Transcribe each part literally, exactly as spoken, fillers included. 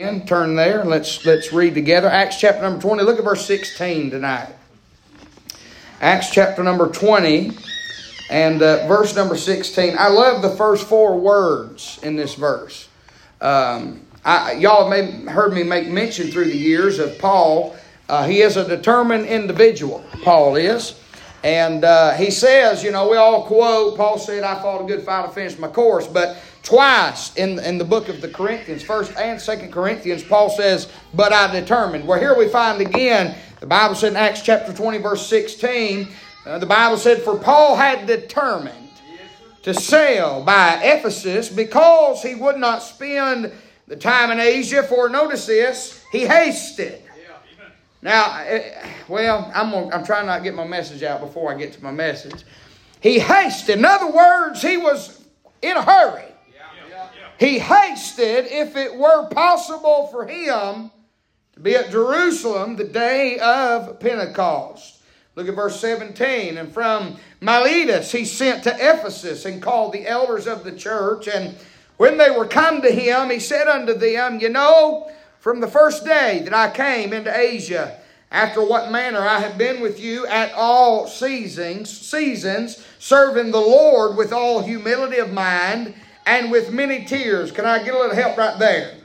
And turn there and let's let's read together. Acts chapter number twenty. Look at verse sixteen tonight. Acts chapter number twenty and uh, verse number sixteen. I love the first four words in this verse. Um, I, y'all have may, heard me make mention through the years of Paul. Uh, he is a determined individual, Paul is. And uh, he says, you know, we all quote, Paul said, I fought a good fight, I finished my course. But twice in, in the book of the Corinthians, First and Second Corinthians, Paul says, but I determined. Well, here we find again, the Bible said in Acts chapter twenty, verse sixteen, uh, the Bible said, for Paul had determined to sail by Ephesus because he would not spend the time in Asia. For notice this, he hasted. Now, well, I'm gonna, I'm trying not to get my message out before I get to my message. He hasted. In other words, he was in a hurry. Yeah. Yeah. He hasted if it were possible for him to be at Jerusalem the day of Pentecost. Look at verse seventeen. And from Miletus he sent to Ephesus and called the elders of the church. And when they were come to him, he said unto them, you know, from the first day that I came into Asia, after what manner I have been with you at all seasons, seasons, serving the Lord with all humility of mind and with many tears. Can I get a little help right there?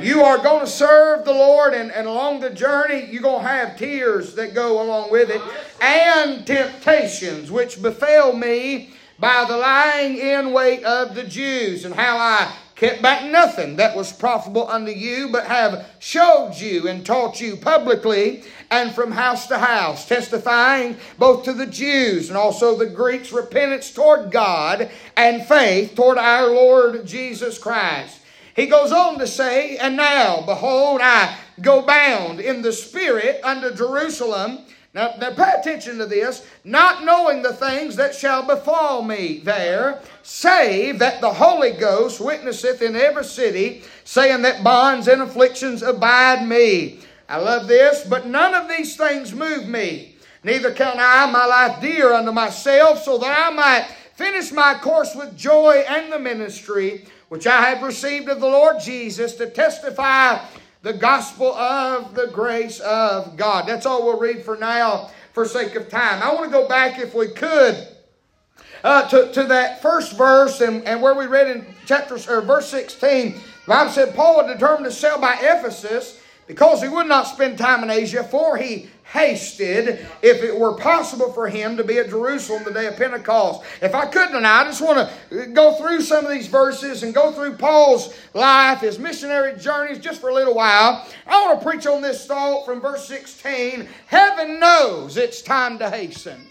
You are going to serve the Lord, and, and along the journey, you're going to have tears that go along with it, and temptations which befell me by the lying in wait of the Jews, and how I kept back nothing that was profitable unto you, but have showed you and taught you publicly and from house to house, testifying both to the Jews and also the Greeks repentance toward God and faith toward our Lord Jesus Christ. He goes on to say, and now, behold, I go bound in the Spirit unto Jerusalem. Now, now pay attention to this. Not knowing the things that shall befall me there, save that the Holy Ghost witnesseth in every city, saying that bonds and afflictions abide me. I love this. But none of these things move me. Neither count I my life dear unto myself, so that I might finish my course with joy and the ministry which I have received of the Lord Jesus to testify the gospel of the grace of God. That's all we'll read for now for sake of time. I want to go back, if we could, uh, to, to that first verse and, and where we read in chapter, or verse sixteen. The Bible said, Paul had determined to sail by Ephesus because he would not spend time in Asia, for he hasted if it were possible for him to be at Jerusalem the day of Pentecost. If I could tonight, I just want to go through some of these verses and go through Paul's life, his missionary journeys, just for a little while. I want to preach on this thought from verse sixteen. Heaven knows it's time to hasten.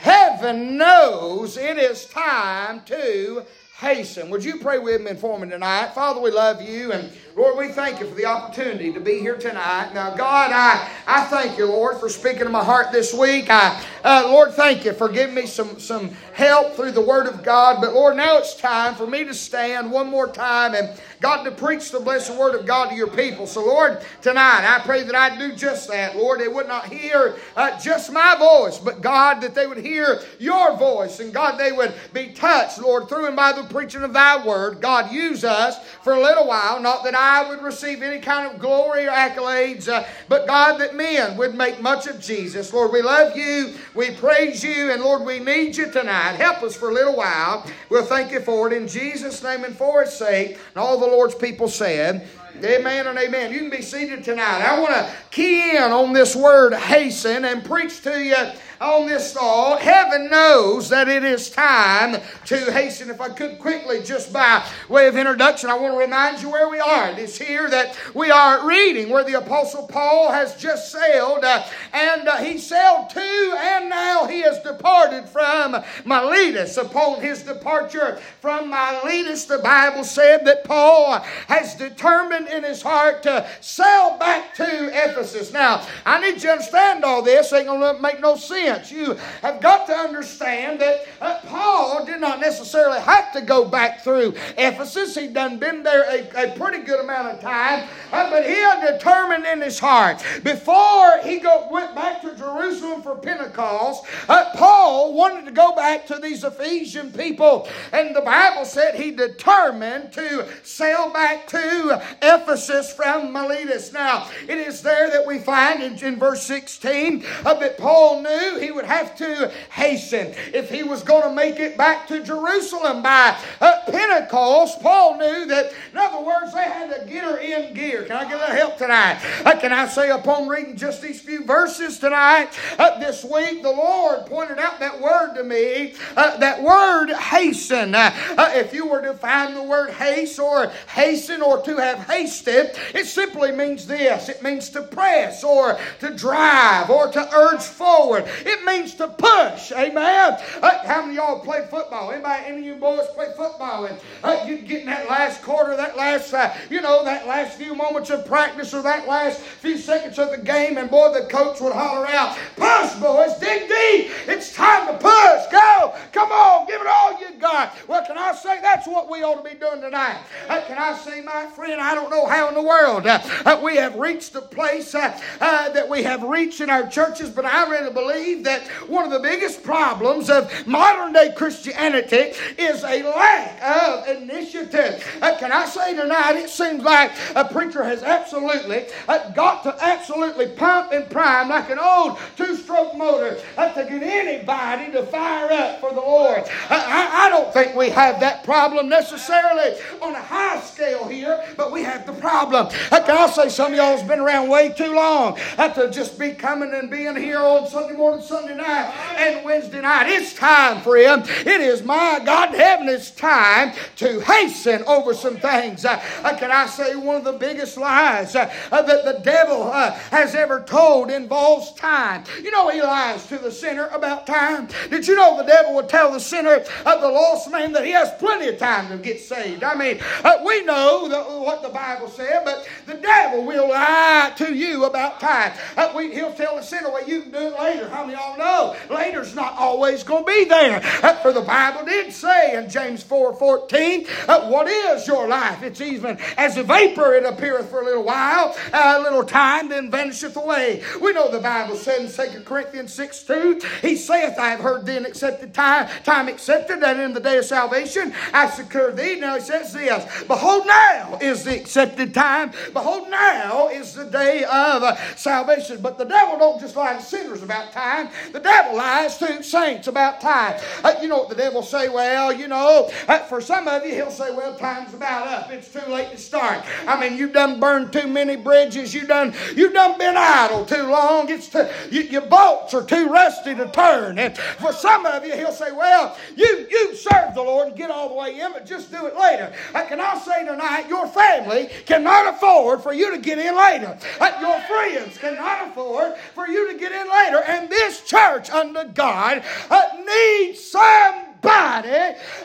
Heaven knows it is time to hasten. Would you pray with me and for me tonight? Father, we love you, and Lord, we thank you for the opportunity to be here tonight. Now, God, I, I thank you, Lord, for speaking to my heart this week. I, uh, Lord, thank you for giving me some, some help through the Word of God. But, Lord, now it's time for me to stand one more time and, God, to preach the blessed Word of God to your people. So, Lord, tonight, I pray that I do just that. Lord, they would not hear uh, just my voice, but, God, that they would hear your voice. And, God, they would be touched, Lord, through and by the preaching of thy Word. God, use us for a little while, not that I I would receive any kind of glory or accolades, uh, but God, that men would make much of Jesus. Lord, we love you, we praise you, and Lord, we need you tonight. Help us for a little while. We'll thank you for it in Jesus' name and for his sake. And all the Lord's people said, amen and amen. You can be seated tonight. I want to key in on this word hasten and preach to you on this thought. Heaven knows that it is time to hasten. If I could quickly, just by way of introduction, I want to remind you where we are. It is here that we are reading where the Apostle Paul has just sailed. Uh, and uh, he sailed to, and now he has departed from Miletus. Upon his departure from Miletus, the Bible said that Paul has determined in his heart to sail back to Ephesus. Now, I need you to understand all this ain't going to make no sense sense. You have got to understand that uh, Paul did not necessarily have to go back through Ephesus. He'd done been there a, a pretty good amount of time, uh, but he had determined in his heart before he go, went back to Jerusalem for Pentecost, uh, Paul wanted to go back to these Ephesian people, and the Bible said he determined to sail back to Ephesus from Miletus. Now, it is there that we find in, in verse sixteen uh, that Paul knew he would have to hasten. If he was going to make it back to Jerusalem by uh, Pentecost, Paul knew that, in other words, they had to get her in gear. Can I get a little help tonight? Uh, can I say upon reading just these few verses tonight, uh, this week, the Lord pointed out that word to me, uh, that word hasten. Uh, uh, if you were to find the word haste or hasten or to have hasted, it simply means this. It means to press or to drive or to urge forward. It means to push. Amen. Uh, how many of y'all play football? Anybody, any of you boys play football? And uh, you get in that last quarter, that last, uh, you know, that last few moments of practice or that last few seconds of the game, and boy, the coach would holler out, "Push, boys, dig deep. It's time to push. Go. Come on. Give it all you got." Well, can I say that's what we ought to be doing tonight? Uh, can I say, my friend, I don't know how in the world uh, uh, we have reached the place uh, uh, that we have reached in our churches, but I really believe that one of the biggest problems of modern day Christianity is a lack of initiative. Uh, can I say tonight, it seems like a preacher has absolutely uh, got to absolutely pump and prime like an old two-stroke motor uh, to get anybody to fire up for the Lord. Uh, I, I don't think we have that problem necessarily on a high scale here, but we have the problem. Uh, can I say some of y'all has been around way too long uh, to just be coming and being here on Sunday morning, Sunday night, and Wednesday night. It's time, friend. It is my God in heaven. It's time to hasten over some things. Uh, uh, can I say one of the biggest lies uh, uh, that the devil uh, has ever told involves time. You know he lies to the sinner about time. Did you know the devil would tell the sinner of uh, the lost man that he has plenty of time to get saved? I mean, uh, we know the, what the Bible said, but the devil will lie to you about time. Uh, we, he'll tell the sinner, well, you can do it later. How many of y'all know? Later's not always going to be there. Uh, for the Bible did say in James four fourteen, uh, what is your life? It's even as a vapor, it appeareth for a little while, uh, a little time, then vanisheth away. We know the Bible said in Second Corinthians six two, he saith, I have heard thee in accepted time, time accepted, and in the day of salvation I secure thee. Now he says this, behold, now is the accepted time. Behold, now is the day of uh, salvation. But the devil don't just lie to sinners about time. The devil lies to saints about time. Uh, you know what the devil will say? Well, you know, uh, for some of you, he'll say, well, time's about up. It's too late to start. I mean, you've done burned too many bridges. You've done, you've done been idle too long. It's too, you, your bolts are too rusty to turn. And for some of you, he'll say, well, you, you serve the Lord and get all the way in, but just do it later. Uh, can I say tonight, your family cannot afford for you to get in later. Uh, your friends cannot afford for you to get in later. And this church under God uh, needs some body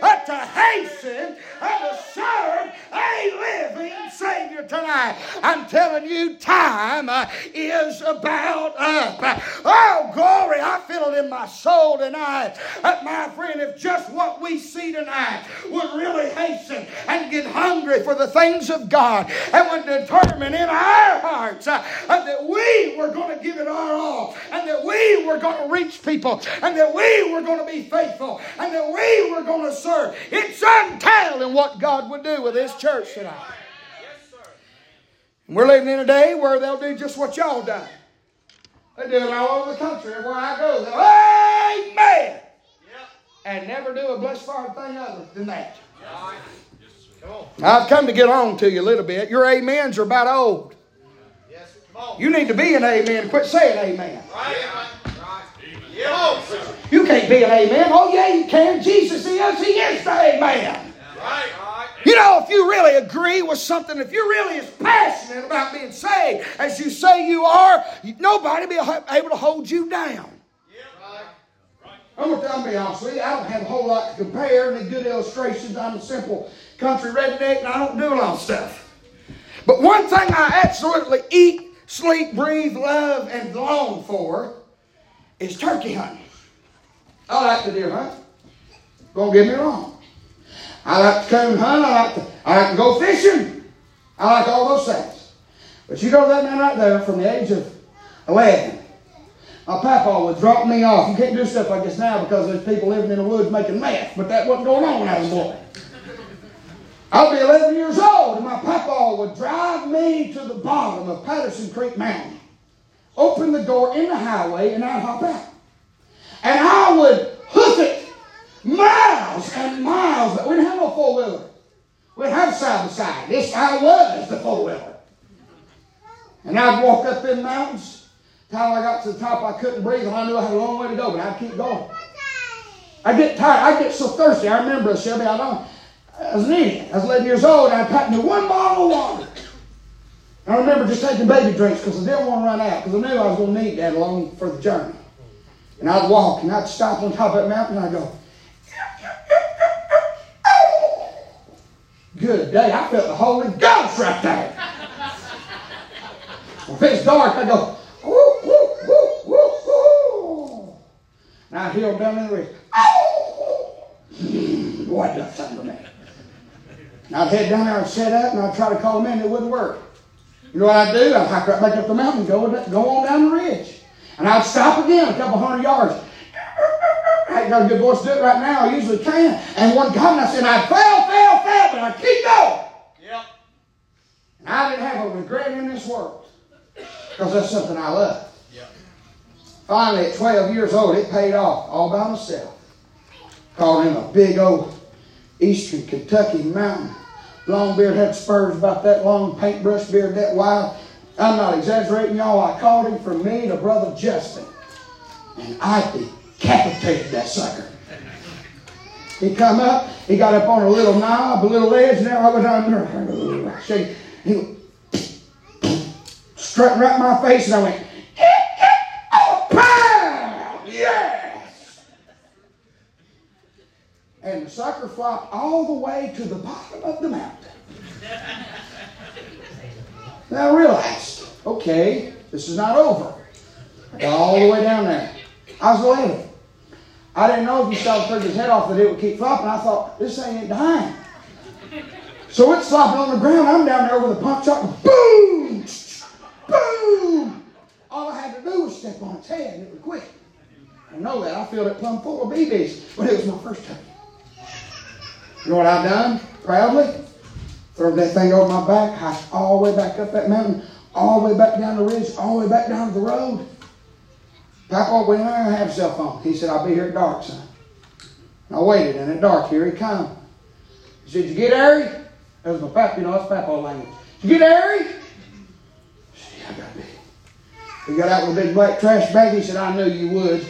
uh, to hasten uh, to serve a living Savior tonight. I'm telling you, time uh, is about up. Uh, oh, glory, I feel it in my soul tonight. Uh, my friend, if just what we see tonight would really hasten and get hungry for the things of God and would determine in our hearts uh, uh, that we were going to give it our all and that we were going to reach people and that we were going to be faithful and that we were going to serve. It's untelling what God would do with His church tonight. Yes, sir. We're living in a day where they'll do just what y'all done. They do it all over the country. Everywhere I go, they'll, amen. Yep. And never do a blessed far thing other than that. Yes. Come on. I've come to get on to you a little bit. Your amens are about old. Yes. Come on. You need to be an amen. Quit saying amen. Right. Right. Right. Amen. You can't be an amen. Oh, yeah, you can. Jesus is. He is the amen. Right. You know, if you really agree with something, if you're really as passionate about being saved as you say you are, nobody will be able to hold you down. I'm going to be honest with you, I don't have a whole lot to compare. Any good illustrations, I'm a simple country redneck, and I don't do a lot of stuff. But one thing I absolutely eat, sleep, breathe, love, and long for is turkey hunting. I like to deer hunt. Don't get me wrong. I like to coon hunt. I like to, I like to go fishing. I like all those things. But you know that man right there from the age of eleven. My papa would drop me off. You can't do stuff like this now because there's people living in the woods making meth. But that wasn't going on when I was a boy. I'd be eleven years old and my papa would drive me to the bottom of Patterson Creek Mountain. Open the door in the highway and I'd hop out. And I would hoof it miles and miles. We didn't have no four-wheeler. We didn't have side to side. This I was the four-wheeler. And I'd walk up in mountains. Until I got to the top, I couldn't breathe, and I knew I had a long way to go, but I'd keep going. I'd get tired. I'd get so thirsty. I remember a Shelby. I, don't, I was an idiot. I was eleven years old, and I'd pack me one bottle of water. And I remember just taking baby drinks because I didn't want to run out because I knew I was going to need that along for the journey. And I'd walk, and I'd stop on top of that mountain, and I'd go, good day. I felt the Holy Ghost right there. If it's dark, I'd go, woo, woo, woo, woo, woo. And I healed down in the river. Boy, it does something to me. And I'd head down there and set up, and I'd try to call them in, and it wouldn't work. You know what I'd do? I'd hike right back up the mountain and go, go on down the ridge. And I'd stop again a couple hundred yards. I ain't got a good voice to do it right now. I usually can. And one time I said, I fell, fell, fell, but I keep going. Yep. And I didn't have a regret in this world. Because that's something I love. Yep. Finally, at twelve years old, it paid off all by myself. Called him a big old Eastern Kentucky mountain. Long beard, had spurs about that long, paintbrush beard that wide. I'm not exaggerating, y'all. I called him from me to Brother Justin. And I decapitated that sucker. He come up, he got up on a little knob, a little ledge, and there I was down there. Shaking. He went, strutting right in my face, and I went, hip, hip, oh, pow! Yes! And the sucker flopped all the way to the bottom of the mountain. And I realized, okay, this is not over. I got all the way down there. I was eleven. I didn't know if you started to take his head off that it would keep flopping. I thought, this thing ain't dying. So it's flopping on the ground. I'm down there with a pump shot, boom! Boom! All I had to do was step on its head and it would quit. I know that. I filled it plumb full of B Bs, but it was my first time. You know what I done? Proudly? Threw that thing over my back, hiked all the way back up that mountain, all the way back down the ridge, all the way back down to the road. Papa went in there and had a cell phone. He said, I'll be here at dark, son. And I waited, and at dark, here he come. He said, you get airy? That was my papa, you know, that's Papa language. You get airy? I got big. He got out with a big black trash bag. He said, I knew you would.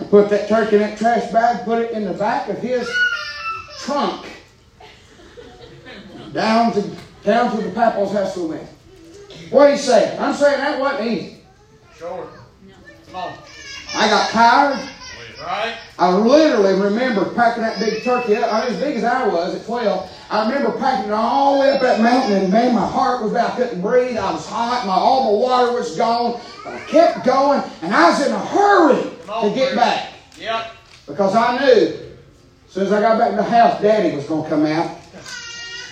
I put that turkey in that trash bag, put it in the back of his trunk. Down to down to the papa's house we went. What did he say? I'm saying that wasn't easy. Sure. Come on. I got tired. Right. I literally remember packing that big turkey up. I mean, as big as I was at twelve. I remember packing it all the way up that mountain, and man, my heart was out. I couldn't breathe. I was hot. My all the water was gone. But I kept going, and I was in a hurry on, to get please. back. Yep. Because I knew as soon as I got back to the house, Daddy was going to come out.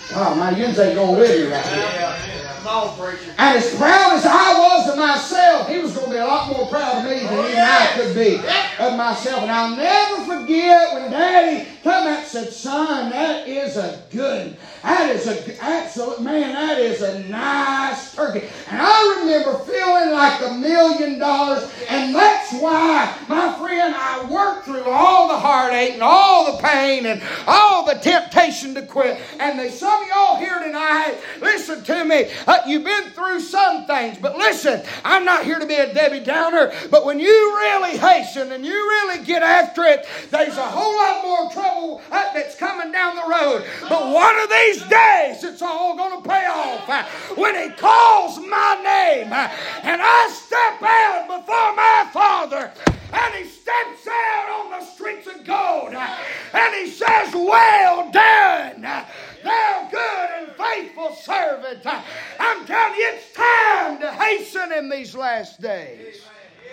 God, my youth ain't going to live here right yeah, here. Yeah. Come on, preacher. And as proud as I was of myself, he was going to be a lot more proud of me than oh, even yeah. I could be of myself. And I'll never forget when Daddy come out and said, son, that is a good, that is a absolute, man, that is a nice turkey. And I remember feeling like a million dollars. And that's why, my friend, I worked through all the heartache and all the pain and all the temptation to quit. And they, some of y'all here tonight, listen to me. Uh, you've been through some things, but listen, I'm not here to be a Debbie Downer, but when you really hasten and you really get after it, there's a whole lot more trouble uh, that's coming down the road. But one of these days, it's all going to pay off. Uh, when he calls my name uh, and I step out before my Father and he steps out on the streets of gold uh, and he says, well done, uh, thou good and faithful servant. Uh, I'm telling you, it's time to hasten in these last days. Amen.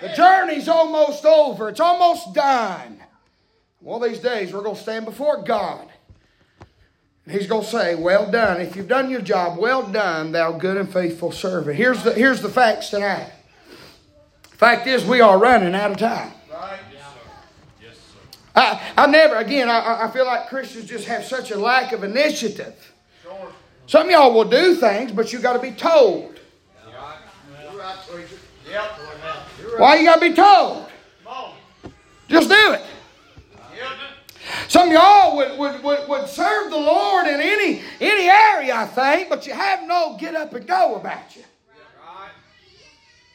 The journey's almost over. It's almost done. One of these days, we're going to stand before God. And He's going to say, well done. If you've done your job, well done, thou good and faithful servant. Here's the, here's the facts tonight. The fact is, we are running out of time. Right. Yes, sir. Yes, sir. I, I never, again, I, I feel like Christians just have such a lack of initiative. Sure. Some of y'all will do things, but you got to be told. Yeah. You're right, preacher. Yep. You're right. Why you got to be told? Come on. Just do it. Some of y'all would, would, would, would serve the Lord in any, any area, I think, but you have no get up and go about you. Right.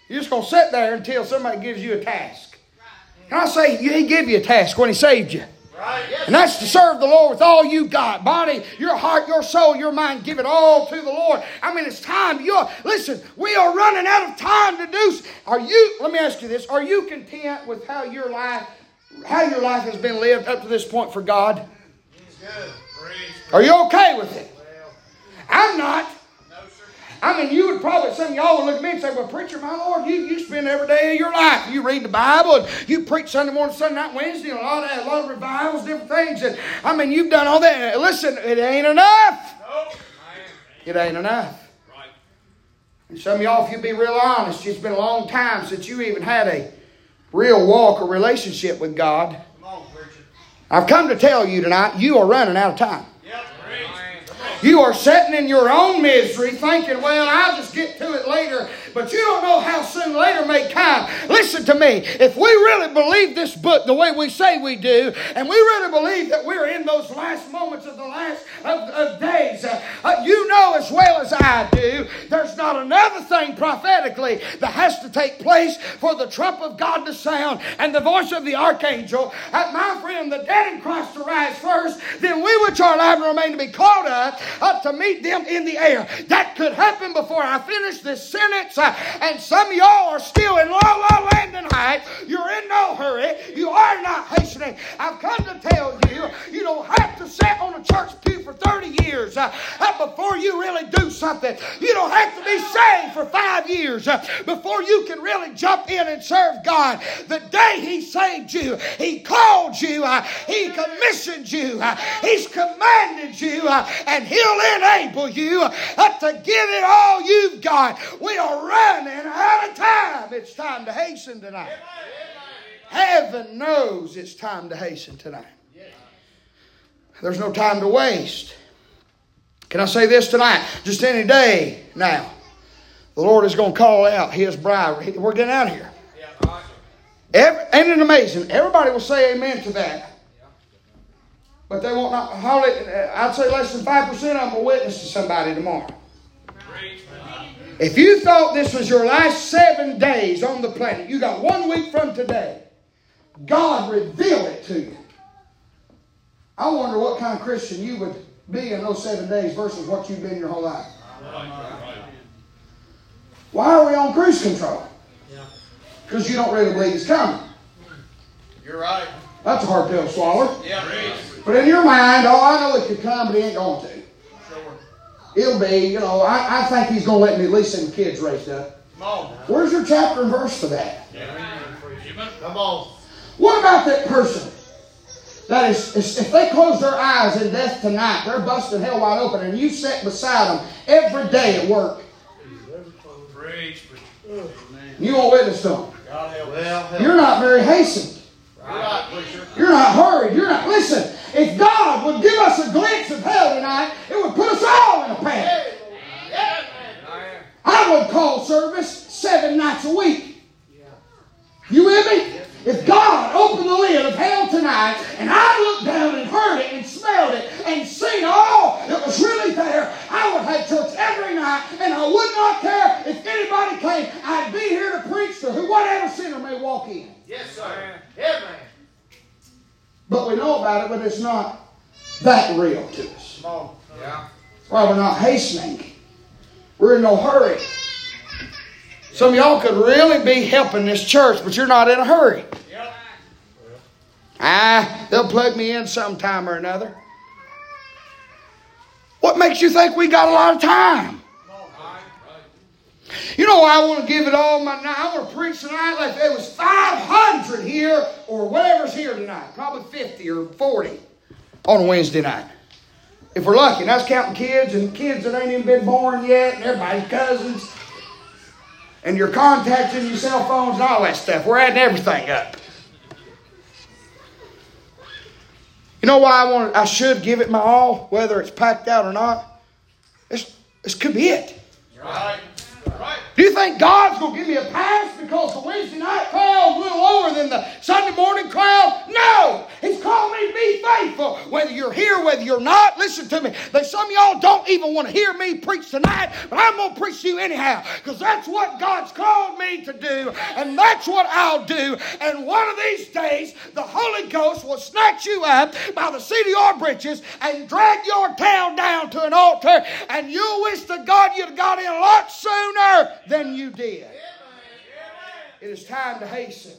You're just going to sit there until somebody gives you a task. Right. Can I say, He gave you a task when He saved you. Right. Yes. And that's to serve the Lord with all you got. Body, your heart, your soul, your mind, give it all to the Lord. I mean, it's time. You're, listen, we are running out of time to do. Are you, let me ask you this, are you content with how your life How your life has been lived up to this point for God? Are you okay with it? I'm not. I mean, you would probably, some of y'all would look at me and say, well, preacher, my Lord, you, you spend every day of your life. You read the Bible, and you preach Sunday morning, Sunday night, Wednesday, and a lot of, a lot of revivals, different things. And I mean, you've done all that. Listen, it ain't enough. It ain't enough. And some of y'all, if you'd be real honest, it's been a long time since you even had a real walk or relationship with God. Come on, preacher. I've come to tell you tonight, you are running out of time. Yep. You are sitting in your own misery thinking, well, I'll just get to it later. But you don't know how soon later may come. Listen to me. If we really believe this book the way we say we do, and we really believe that we're in those last moments of the last of, of days, uh, uh, you know as well as I do, there's not another thing prophetically that has to take place for the trump of God to sound and the voice of the archangel. Uh, my friend, the dead in Christ to rise first, then we which are alive and remain to be called up, up to meet them in the air. That could happen before I finish this sentence. And some of y'all are still in la la land tonight. You're in no hurry. You are not hastening. I've come to tell you, you don't have to sit on a church pew for thirty years uh, before you really do something. You don't have to be saved for five years uh, before you can really jump in and serve God. The day He saved you, He called you, uh, He commissioned you, uh, He's commanded you, uh, and He'll enable you uh, to give it all you've got. We are running out of time. It's time to hasten tonight. Heaven knows it's time to hasten tonight. There's no time to waste. Can I say this tonight? Just any day now, the Lord is going to call out His bride. We're getting out of here. Every, ain't it amazing? Everybody will say amen to that. But they won't not. I'd say less than five percent of them will witness to somebody tomorrow. If you thought this was your last seven days on the planet, you got one week from today. God reveal it to you. I wonder what kind of Christian you would be in those seven days versus what you've been your whole life. Why are we on cruise control? Because you don't really believe it's coming. You're right. That's a hard pill to swallow. Yeah, but in your mind, oh, I know it could come, but it ain't going to. It'll be, you know, I, I think He's going to let me at least send the kids raised up. Come on. Where's your chapter and verse for that? Come on. What about that person? That is, if they close their eyes in death tonight, they're busting hell wide open, and you sit beside them every day at work. You won't witness to them. You're not very hastened. You're not hurried. You're not. Listen, if God would give us a glimpse of hell tonight, it would put us all in a panic. I would call service seven nights a week. You with me? If God opened the lid of hell tonight, and I looked down and heard it and smelled it and seen all that was really there, I would have church every night, and I would not care if anybody came. I'd be here to preach to who whatever sinner may walk in. Yes, sir. Amen. But we know about it, but it's not that real to us. Come on. Yeah. Well, we're not hastening. We're in no hurry. Some of y'all could really be helping this church, but you're not in a hurry. Yep. Ah, they'll plug me in sometime or another. What makes you think we got a lot of time? You know why I want to give it all my night? I want to preach tonight like there was five hundred here or whatever's here tonight. Probably fifty or forty on a Wednesday night. If we're lucky. And I was counting kids and kids that ain't even been born yet and everybody's cousins. And your contacts and your cell phones and all that stuff. We're adding everything up. You know why I want? I should give it my all, whether it's packed out or not. This, this could be it. Right. Right. Do you think God's going to give me a pass because the Wednesday night crowd's a little lower than the Sunday morning crowd? No! He's called me to be faithful. Whether you're here, whether you're not, listen to me. Some of y'all don't even want to hear me preach tonight, but I'm going to preach to you anyhow because that's what God's called me to do, and that's what I'll do. And one of these days, the Holy Ghost will snatch you up by the seat of your britches and drag your tail down to an altar, and you'll wish to God you'd got in a lot sooner than you did. It is time to hasten.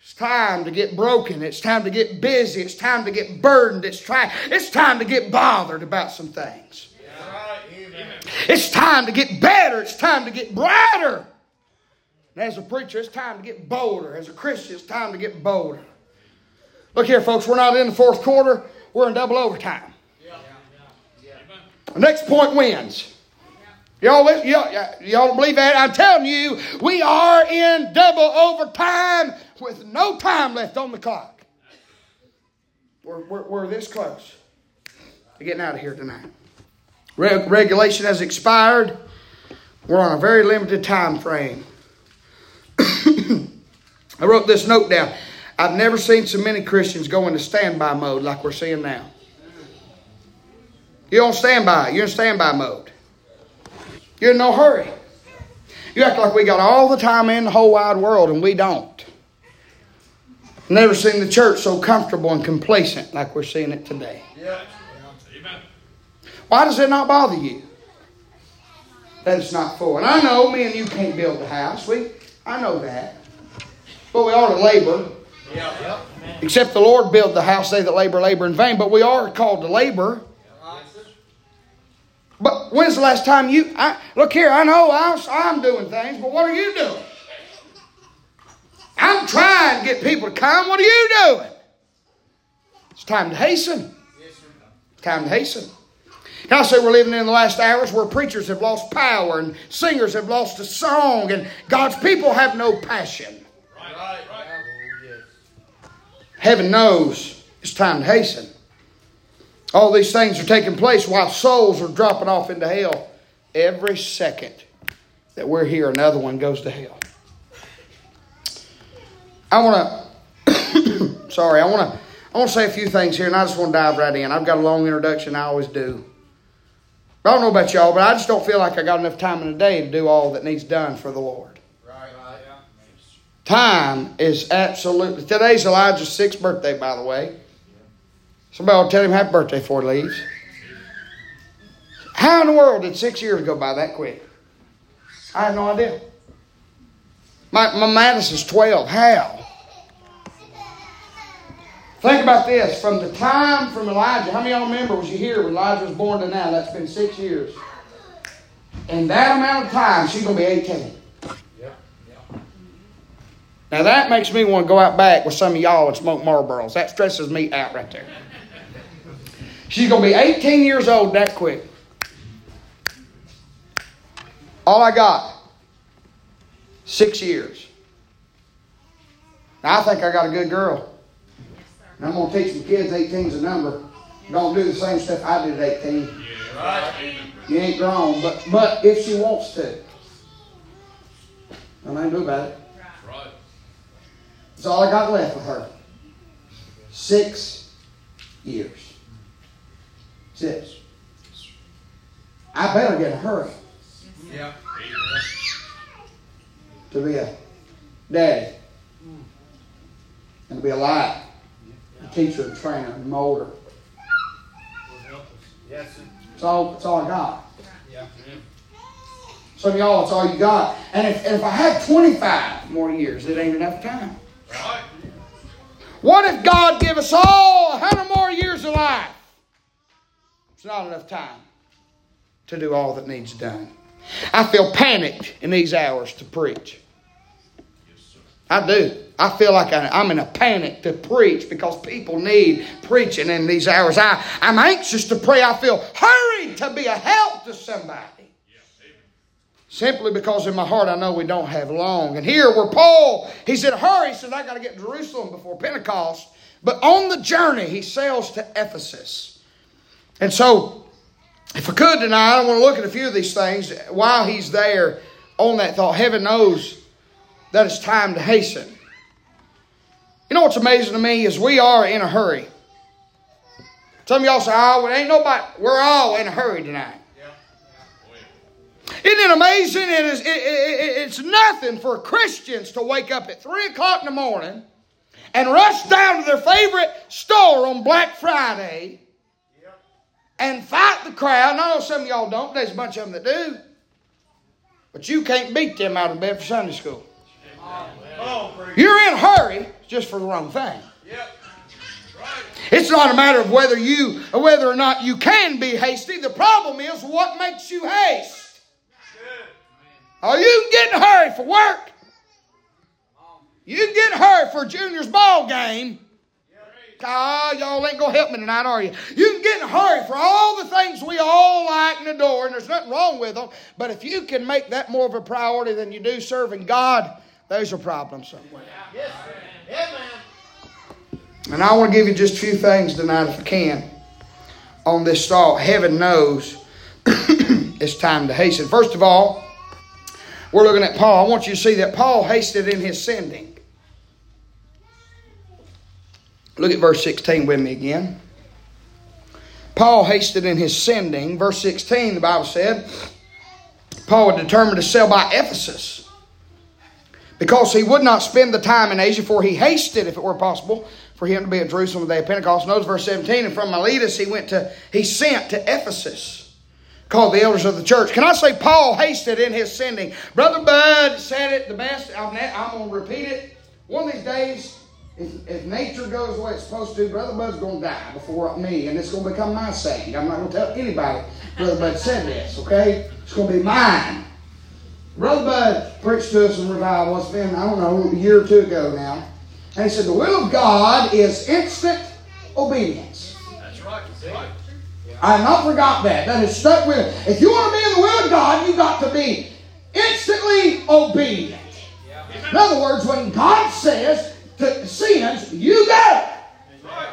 It's time to get broken. It's time to get busy. It's time to get burdened. It's time, it's time to get bothered about some things. It's time to get better. It's time to get brighter. And as a preacher, it's time to get bolder. As a Christian, it's time to get bolder. Look here, folks. We're not in the fourth quarter. We're in double overtime. The next point wins. Y'all, y'all, y'all don't believe that? I'm telling you, we are in double overtime with no time left on the clock. We're, we're, we're this close to getting out of here tonight. Reg- regulation has expired. We're on a very limited time frame. I wrote this note down. I've never seen so many Christians go into standby mode like we're seeing now. You're on standby. You're in standby mode. You're in no hurry. You act like we got all the time in the whole wide world, and we don't. Never seen the church so comfortable and complacent like we're seeing it today. Yeah. Amen. Why does it not bother you that it's not full? And I know me and you can't build a house. We, I know that. But we ought to labor. Yeah. Yeah. Except the Lord build the house, they that labor, labor in vain. But we are called to labor. But when's the last time you... I, look here, I know I, I'm doing things, but what are you doing? I'm trying to get people to come. What are you doing? It's time to hasten. Time to hasten. Can I say we're living in the last hours where preachers have lost power and singers have lost a song and God's people have no passion. Right, right, right. Heaven knows it's time to hasten. All these things are taking place while souls are dropping off into hell. Every second that we're here, another one goes to hell. I want to, sorry, I want to I want to say a few things here, and I just want to dive right in. I've got a long introduction, I always do. I don't know about y'all, but I just don't feel like I got enough time in the day to do all that needs done for the Lord. Right. Time is absolutely, today's Elijah's sixth birthday, by the way. Somebody will tell him happy birthday before he leaves. How in the world did six years go by that quick? I have no idea. My, my Madison's twelve. How? Think about this. From the time from Elijah, how many of y'all remember was you here when Elijah was born to now? That's been six years. In that amount of time, she's going to be eighteen. Yeah. Yeah. Now that makes me want to go out back with some of y'all and smoke Marlboros. That stresses me out right there. She's going to be eighteen years old that quick. All I got, six years. Now, I think I got a good girl. And I'm going to teach the kids eighteen's a number. Don't do the same stuff I did at eighteen. Yeah, right. You ain't grown, but, but if she wants to. I ain't do about it. Right. That's all I got left with her. Six years. Says, I better get a hurry yeah. to be a daddy and to be alive and teach her and train her and mold her. It's all, it's all I got. Some of y'all, it's all you got. And if, and if I had twenty-five more years, it ain't enough time. What if God give us all one hundred more years of life? It's not enough time to do all that needs done. I feel panicked in these hours to preach. I do. I feel like I, I'm in a panic to preach because people need preaching in these hours. I, I'm anxious to pray. I feel hurried to be a help to somebody. Yeah, simply because in my heart I know we don't have long. And here where Paul, he's in a hurry. He says, I got to get to Jerusalem before Pentecost. But on the journey, he sails to Ephesus. And so, if I could tonight, I want to look at a few of these things while he's there on that thought. Heaven knows that it's time to hasten. You know what's amazing to me is we are in a hurry. Some of y'all say, oh, ain't nobody, we're all in a hurry tonight. Yeah. Yeah. Isn't it amazing? It is, it, it, it's nothing for Christians to wake up at three o'clock in the morning and rush down to their favorite store on Black Friday yeah. and fight the crowd. And I know some of y'all don't. There's a bunch of them that do. But you can't beat them out of bed for Sunday school. Oh, you're in a hurry just for the wrong thing. Yep. Right. It's not a matter of whether you, or whether or not you can be hasty. The problem is what makes you haste. Good. Oh, you can get in a hurry for work. You can get in a hurry for a junior's ball game. Ah, oh, y'all ain't going to help me tonight, are you? You can get in a hurry for all the things we all like and adore, and there's nothing wrong with them. But if you can make that more of a priority than you do serving God, there's a problem somewhere. Yes, amen. And I want to give you just a few things tonight, if I can, on this thought. Heaven knows it's time to hasten. First of all, we're looking at Paul. I want you to see that Paul hasted in his sending. Look at verse sixteen with me again. Paul hasted in his sending. Verse sixteen, the Bible said, Paul had determined to sail by Ephesus because he would not spend the time in Asia, for he hasted, if it were possible, for him to be at Jerusalem the day of Pentecost. Notice verse seventeen, and from Miletus he went to, he sent to Ephesus, called the elders of the church. Can I say Paul hasted in his sending? Brother Bud said it the best. I'm, I'm going to repeat it. One of these days, If, if nature goes the way it's supposed to, Brother Bud's going to die before me, and it's going to become my saying. I'm not going to tell anybody Brother Bud said this, okay? It's going to be mine. Brother Bud preached to us in revival. It's been, I don't know, a year or two ago now. And he said, the will of God is instant obedience. That's right. That's right. I have not forgot that. That is stuck with it. If you want to be in the will of God, you've got to be instantly obedient. Yeah. In other words, when God says to sins, you go. Right.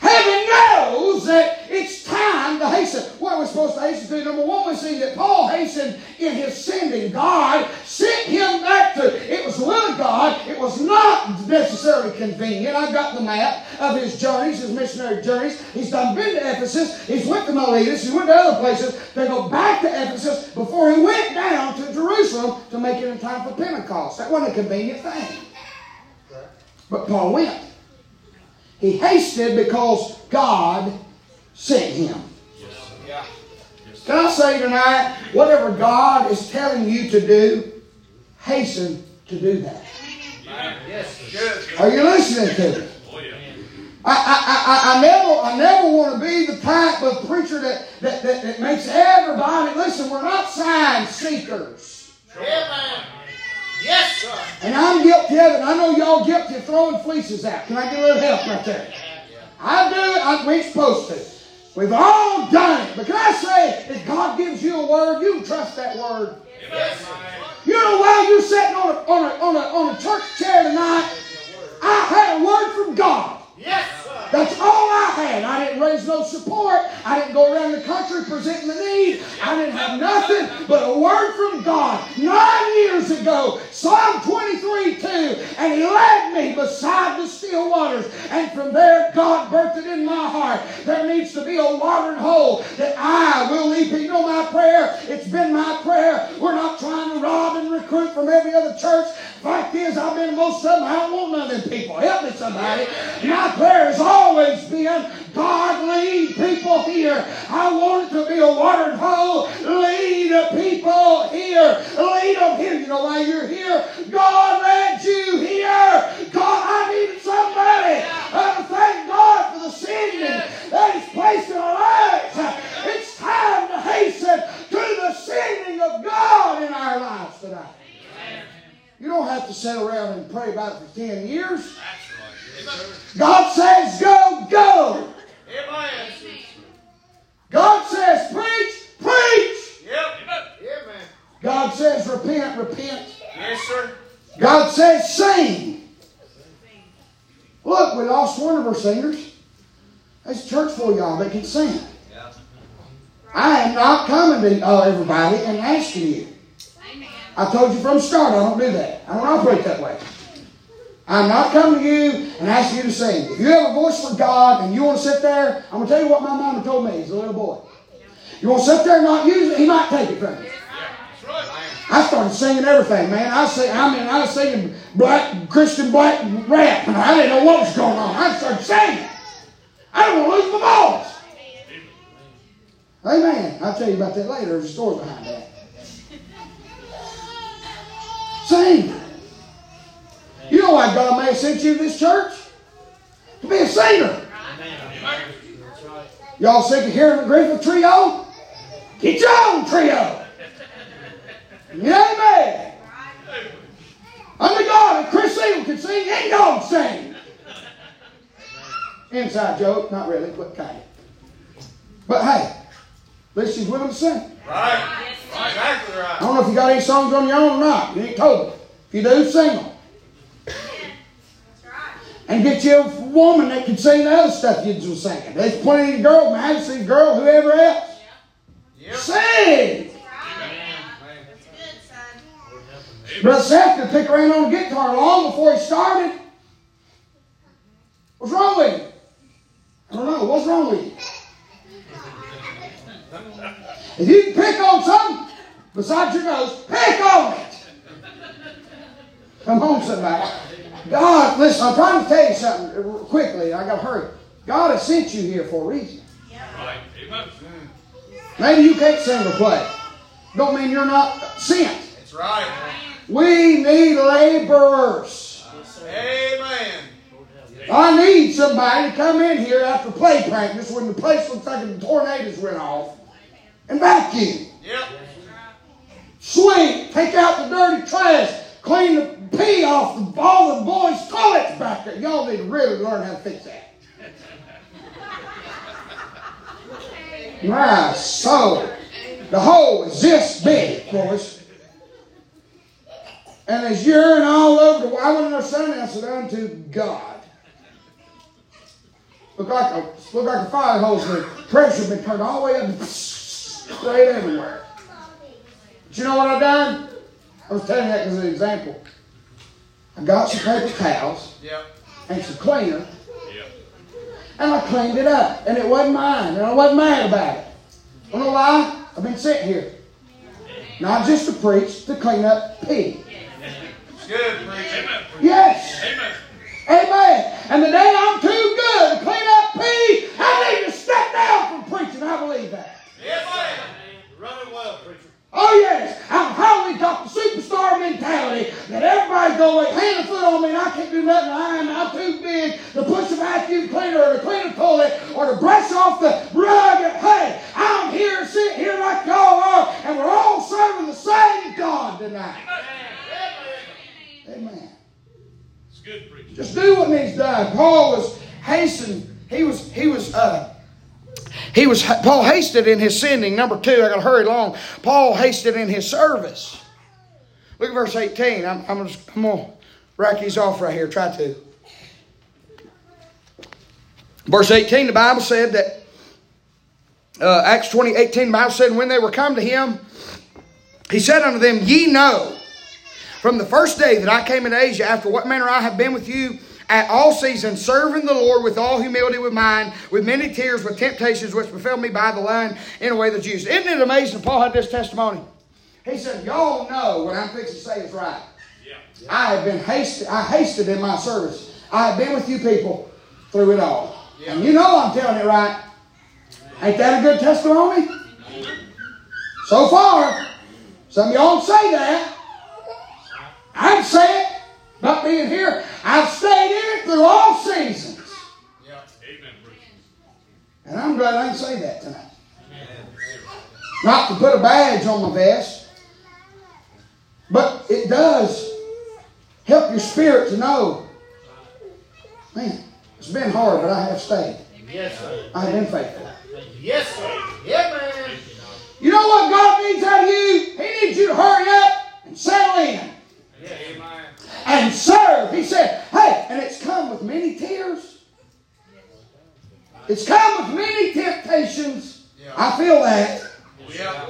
Heaven knows that it's time to hasten. What are we supposed to hasten to? Number one, we see that Paul hastened in his sending. God sent him back to, it was the will of God. It was not necessarily convenient. I've got the map of his journeys, his missionary journeys. He's done been to Ephesus. He's went to Miletus. He went to other places. They go back to Ephesus before he went down to Jerusalem to make it in time for Pentecost. That wasn't a convenient thing. But Paul went. He hasted because God sent him. Yes, yeah. Yes. Can I say tonight, whatever God is telling you to do, hasten to do that. Yeah. Yes, sure. Are you listening to me? Oh, yeah. I, I, I, I never, I never want to be the type of preacher that, that, that, that makes everybody listen. We're not sign seekers. Sure. Yeah, man. Yes, sir. And I'm guilty of it. I know y'all guilty of throwing fleeces out. Can I get a little help right there? Yeah. I do it. I, we're supposed to. We've all done it. But can I say, if God gives you a word, you can trust that word. Yes, you know, while you're sitting on a, on a, on a, on a church chair tonight, I had a word from God. Yes, sir. That's all I had. I didn't raise no support. I didn't go around the country presenting the need. I didn't have nothing but a word from God. Nine years ago, Psalm twenty-three two, and he led me beside the still waters. And from there, God birthed it in my heart. There needs to be a watering hole that I will leap. You know my prayer? It's been my prayer. We're not trying to rob and recruit from every other church. Fact is, I've been to most of them. I don't want none of them people. Help me, somebody. My prayer has always been, God, lead people here. I want it to be a watered hole. Lead people here. Lead them here. You know why you're here? God led you here. God, I needed somebody. I thank God for the sending that is placed in our lives. It's time to hasten to the sending of God. tonight. Amen. You don't have to sit around and pray about it for ten years. God says go, go. Amen. God says preach, preach. Yep. Amen. God says repent, repent. Yes, sir. God says sing. Look, we lost one of our singers. That's a church full of y'all that can sing. Yeah. I am not coming to uh, everybody and asking you. Amen. I told you from the start, I don't do that. I don't operate that way. I'm not coming to you and asking you to sing. If you have a voice for God and you want to sit there, I'm going to tell you what my mama told me as a little boy. You want to sit there and not use it, he might take it from you. I started singing everything, man. I sing, I mean, I was singing black, Christian black rap, and I didn't know what was going on. I started singing. I didn't want to lose my voice. Amen. I'll tell you about that later. There's a story behind that. Sing. You know why God may have sent you to this church? To be a singer. Y'all sick of hearing the Griffith Trio? Get your own trio. Amen. Under God, if Chris Siegel can sing, ain't God sing. Inside joke, not really, but kind of. But hey, at least she's willing to sing. Right. Right. Exactly right. I don't know if you got any songs on your own or not. You ain't told them. If you do, sing them. That's right. And get you a woman that can sing the other stuff you just singing. There's plenty of girls, man, see girl, whoever else. Yeah. Yep. Sing. Brother Seth could pick around on the guitar long before he started. What's wrong with him? I don't know. What's wrong with him? If you can pick on something besides your nose, pick on it. Come on, somebody. God, listen, I'm trying to tell you something quickly. I got to hurry. God has sent you here for a reason. Right. Maybe you can't sing or play. Don't mean you're not sent. That's right. We need laborers. Amen. I need somebody to come in here after play practice when the place looks like the tornadoes went off and vacuum. Yep. Sweep, take out the dirty trash, clean the pee off the, all the boys' toilets back there. Y'all need to really learn how to fix that. My soul. The hole is this big, boys. And as urine all over the, I wouldn't understand that, said unto God. Look like a, look like a fire hose, the pressure been turned all the way up and straight everywhere. But you know what I done? I was telling you that as an example. I got some paper towels and some cleaner, and I cleaned it up. And it wasn't mine, and I wasn't mad about it. You know why? I've been sitting here. Not just to preach, to clean up pee. Good, amen. Yes. Amen. Amen. And the day I'm too good to clean up pee, I need to step down from preaching. I believe that. Amen. Running well, preacher. Oh, yes. I've highly got the superstar mentality that everybody's going like hand and foot on me and I can't do nothing. I'm, I'm too big to push a vacuum cleaner or to clean a toilet or to brush off the rug. And, hey, I'm here sitting here like y'all are, and we're all serving the same God tonight. Amen. Amen. It's good preaching. Just do what needs done. Paul was hastened. He was he was uh he was Paul hasted in his sending. Number two, I gotta hurry along. Paul hasted in his service. Look at verse eighteen. I'm I'm, just, I'm gonna rack these off right here. Try to. Verse eighteen, the Bible said that uh, Acts twenty eighteen, the Bible said, when they were come to him, he said unto them, ye know, from the first day that I came into Asia, after what manner I have been with you at all seasons, serving the Lord with all humility with mind, with many tears, with temptations which befell me by the line in a way that Jews. Isn't it amazing Paul had this testimony? He said, y'all know what I'm fixing to say is right. Yeah. Yeah. I have been hasted, I hasted in my service. I have been with you people through it all. Yeah. And you know I'm telling it right. Ain't that a good testimony? Yeah. So far, some of y'all say that. I'd say it, not being here. I've stayed in it through all seasons. Yeah, amen. And I'm glad I can say that tonight. Amen. Not to put a badge on my vest. But it does help your spirit to know, man, it's been hard, but I have stayed. Yes, sir. I have been faithful. Yes, sir. Yeah, man. You know what God needs out of you? He needs you to hurry up and settle in. Yeah, amen. And serve. He said, hey, and it's come with many tears. It's come with many temptations. Yeah. I feel that. Yeah.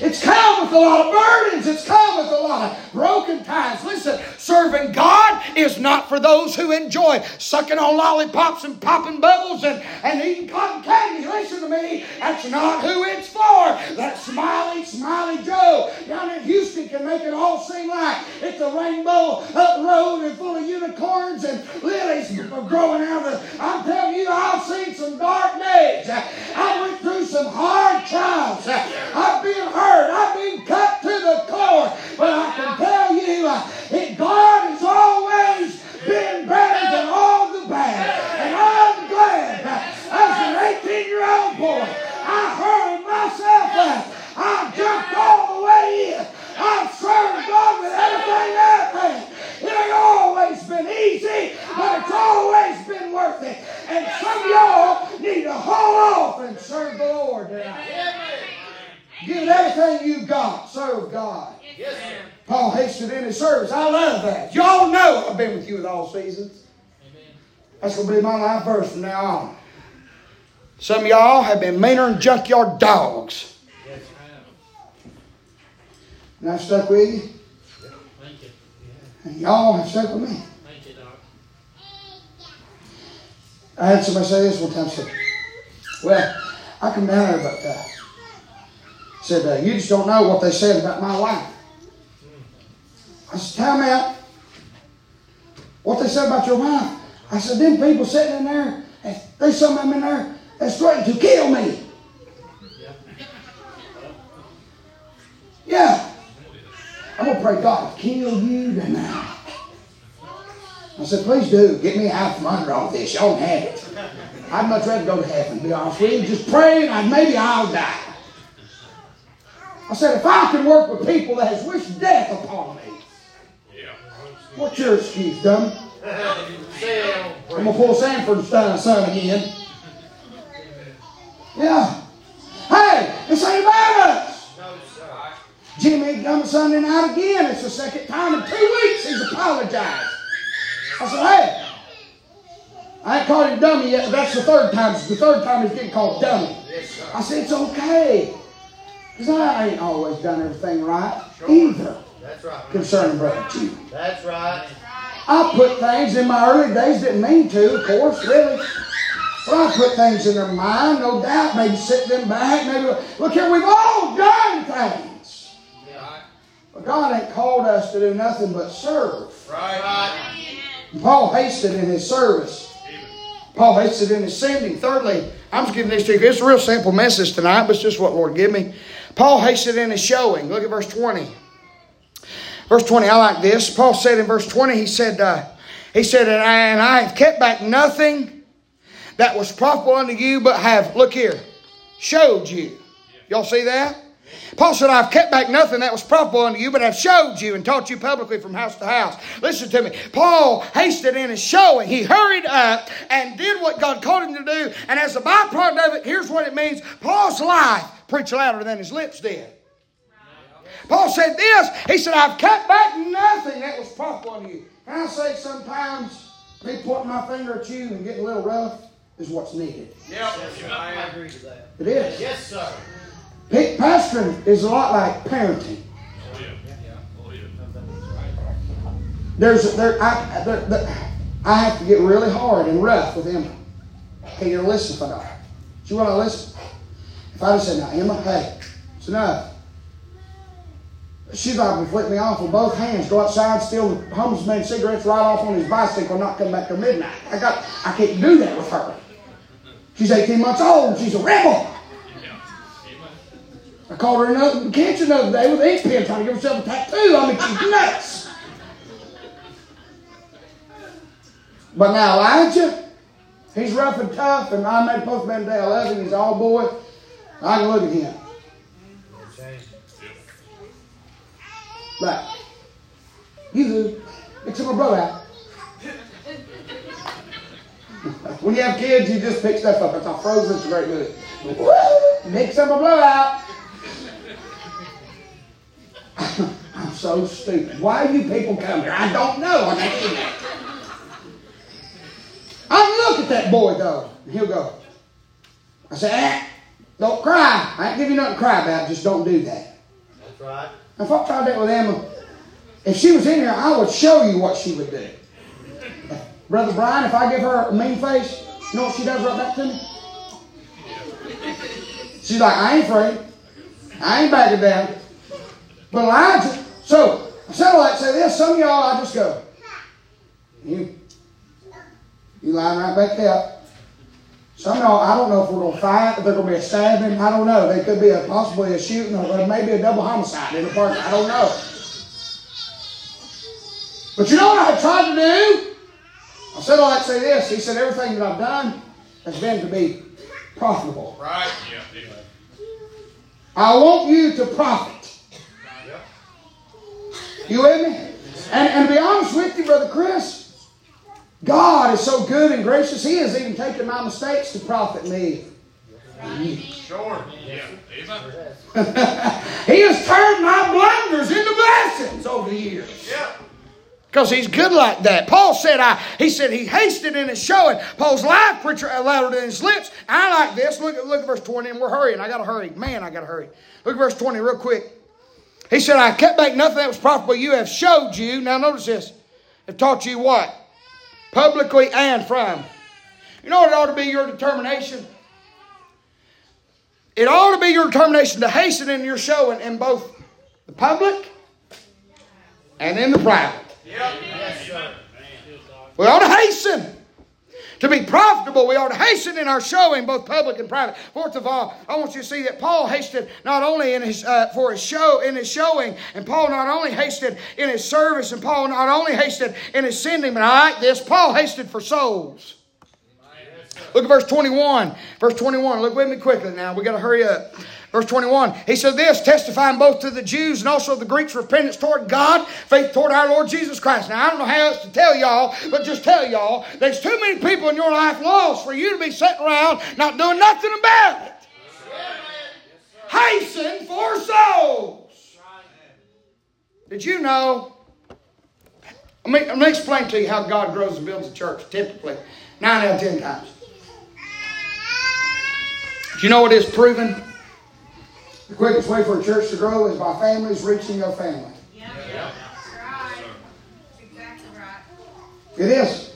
It's come with a lot of burdens. It's come with a lot of broken times. Listen, serving God is not for those who enjoy sucking on lollipops and popping bubbles and, and eating cotton candy. Listen to me. That's not who it's for. That smiley, smiley Joe down in Houston can make it all seem like it's a rainbow up road and full of unicorns and lilies growing out of it. I'm telling you, I've seen some dark days. I went through some hard trials. I've been hurt. I've been cut to the core, but I can tell you that God has always been better than all the bad. And I'm glad as an eighteen-year-old boy, I hurried myself up. I jumped all the way in. I've served God with everything I've had. It ain't always been easy, but it's always been worth it. And some of y'all need to hold off and serve the Lord tonight. Give everything you've got. Serve God. Yes, sir. Paul hasted in his service. I love that. Y'all know I've been with you at all seasons. Amen. That's going to be my life verse from now on. Some of y'all have been meaner than junkyard dogs. Yes, I am. And I've stuck with you. Yeah. Thank you. Yeah. And y'all have stuck with me. Thank you, Doc. I had somebody say this one time. Said, well, I come down there about that. Said, uh, you just don't know what they said about my life. I said, time out. What they said about your wife? I said, them people sitting in there, they some of them in there, they threatened to kill me. Yeah. yeah. I'm going to pray God to kill you tonight. I said, please do. Get me out from under all this. Y'all don't have it. I'd much rather go to heaven, to be honest with you. Just praying, and maybe I'll die. I said, if I can work with people that has wished death upon me, yeah. What's your excuse, dumb? I'm going to pull Sanford's son again. Yeah. Hey, this ain't about us. No, Jimmy come Sunday night again. It's the second time in two weeks he's apologized. I said, hey, I ain't called him dummy yet, but that's the third time. It's the third time he's getting called dummy. Yes, I said, it's okay. Because I ain't always done everything right sure. either That's right, concerning Brother Jude. That's right. I put things in my early days, didn't mean to, of course, really. But I put things in their mind, no doubt, maybe sit them back. Maybe look here, we've all done things. Yeah. But God ain't called us to do nothing but serve. Right. right. And Paul hasted in his service. Amen. Paul hasted in his sending. Thirdly, I'm just giving these to you. It's a real simple message tonight, but it's just what Lord give me. Paul hasted in his showing. Look at verse twenty. Verse twenty, I like this. Paul said in verse twenty, he said, uh, he said, and I, and I have kept back nothing that was profitable unto you, but have, look here, showed you. Y'all see that? Paul said, I've kept back nothing that was profitable unto you, but I've showed you and taught you publicly from house to house. Listen to me. Paul hasted in his showing. He hurried up and did what God called him to do. And as a byproduct of it, here's what it means. Paul's life preached louder than his lips did. Paul said this. He said, I've kept back nothing that was profitable unto you. Can I say sometimes me pointing my finger at you and getting a little rough is what's needed? Yep. Yes, I agree with that. It is. Yes, sir. Pastoring is a lot like parenting. Oh yeah, yeah, oh yeah. There's, there, I, there, there, I have to get really hard and rough with Emma. Hey, you're listen if I don't. She want to listen. If I just said, "Now, Emma, hey, it's enough," she's like to flip me off with both hands, go outside, steal the homeless man's cigarettes right off on his bicycle, not come back till midnight. I got, I can't do that with her. She's eighteen months old. She's a rebel. I called her in the kitchen the other day with an ink pen trying to give herself a tattoo. I mean, she's nuts. But now Elijah, he's rough and tough, and I made post man day eleven. He's all boy. I can look at him. Like, you mix up my brother out. When you have kids, you just pick stuff up. That's how Frozen's great with it. Woo! Mix up my brother out. I'm so stupid. Why do you people come here? I don't know. I can't eat it. I look at that boy, though, and he'll go. I say, ah, don't cry. I ain't give you nothing to cry about. Just don't do that. That's right. If I tried that with Emma, if she was in here, I would show you what she would do. Brother Brian, if I give her a mean face, you know what she does right back to me? She's like, I ain't afraid. I ain't backing down. But I, so, some of y'all say this, some of y'all I just go, you, you lying right back there. Some of y'all, I don't know if we're going to fight, if there's going to be a stabbing, I don't know. There could be a, possibly a shooting or maybe a double homicide in the park, I don't know. But you know what I tried to do? I said all that to say this, he said everything that I've done has been to be profitable. Right, yeah, yeah. I want you to profit. You with me? And, and to be honest with you, Brother Chris, God is so good and gracious. He has even taken my mistakes to profit me. Sure. Yeah. He has turned my blunders into blessings over the years. Yeah. Because he's good like that. Paul said, I, he said he hasted in his showing. Paul's life preacher allowed in his lips. I like this. Look at, look at verse twenty, and we're hurrying. I got to hurry. Man, I got to hurry. Look at verse twenty real quick. He said, I kept back nothing that was profitable. You have showed you. Now notice this. Have taught you what? Publicly and from. You know what it ought to be your determination? It ought to be your determination to hasten in your showing in both the public and in the private. Yep. We ought to hasten. To be profitable, we ought to hasten in our showing, both public and private. Fourth of all, I want you to see that Paul hasted not only in his uh, for his show in his showing, and Paul not only hasted in his service, and Paul not only hasted in his sending, but I like this. Paul hasted for souls. Look at verse twenty-one. Verse twenty-one. Look with me quickly now. We got to hurry up. Verse twenty-one, he said this, testifying both to the Jews and also the Greeks, repentance toward God, faith toward our Lord Jesus Christ. Now, I don't know how else to tell y'all, but just tell y'all, there's too many people in your life lost for you to be sitting around not doing nothing about it. Yes, hasten for souls. Right. Did you know? Let me, let me explain to you how God grows and builds a church, typically, nine out of ten times. Do you know what is proven? The quickest way for a church to grow is by families reaching their family. Yeah. Yeah. That's right. That's exactly right. It is.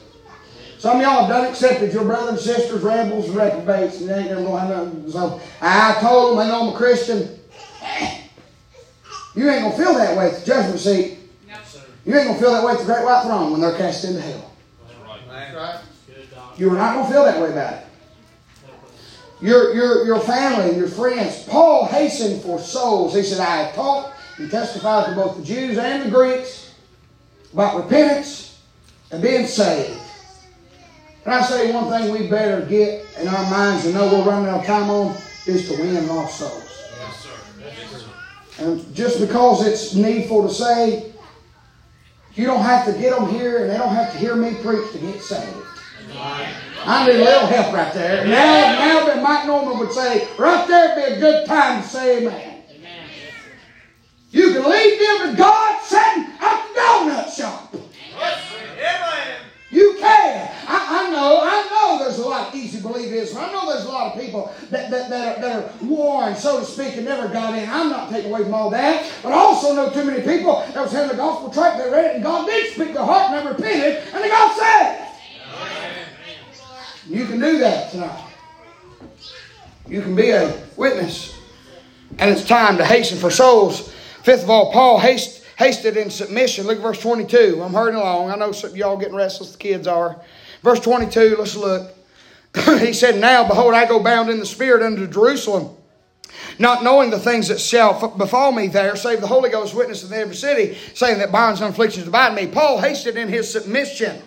Some of y'all have done accepted your brothers and sisters, rebels, and reprobates, and they ain't never going to have nothing. So I told them, I know I'm a Christian. You ain't going to feel that way at the judgment seat. No, sir. You ain't going to feel that way at the great white throne when they're cast into hell. That's right. That's right. You're not going to feel that way about it. Your, your, your family and your friends. Paul hastened for souls. He said, I have taught and testified to both the Jews and the Greeks about repentance and being saved. And I say one thing we better get in our minds and know we're running out of time on is to win lost souls. Yes, sir. Yes, sir. And just because it's needful to say, you don't have to get them here and they don't have to hear me preach to get saved. Right. I need a little help right there. Now, now that Mike Norman would say, right there would be a good time to say amen. Amen. You can lead them to God sitting at the donut shop. Amen. You can. I, I know, I know there's a lot of easy believism. I know there's a lot of people that, that, that, are, that are worn, so to speak, and never got in. I'm not taking away from all that. But I also know too many people that was having the gospel tract, they read it, and God did speak their heart, and they repented, and they got saved. You can do that tonight. You can be a witness. And it's time to hasten for souls. Fifth of all, Paul haste, hasted in submission. Look at verse twenty-two. I'm hurrying along. I know some of y'all getting restless. The kids are. Verse twenty-two, let's look. He said, now, behold, I go bound in the Spirit unto Jerusalem, not knowing the things that shall befall me there, save the Holy Ghost witness in every city, saying that bonds and afflictions abide me. Paul hasted in his submission.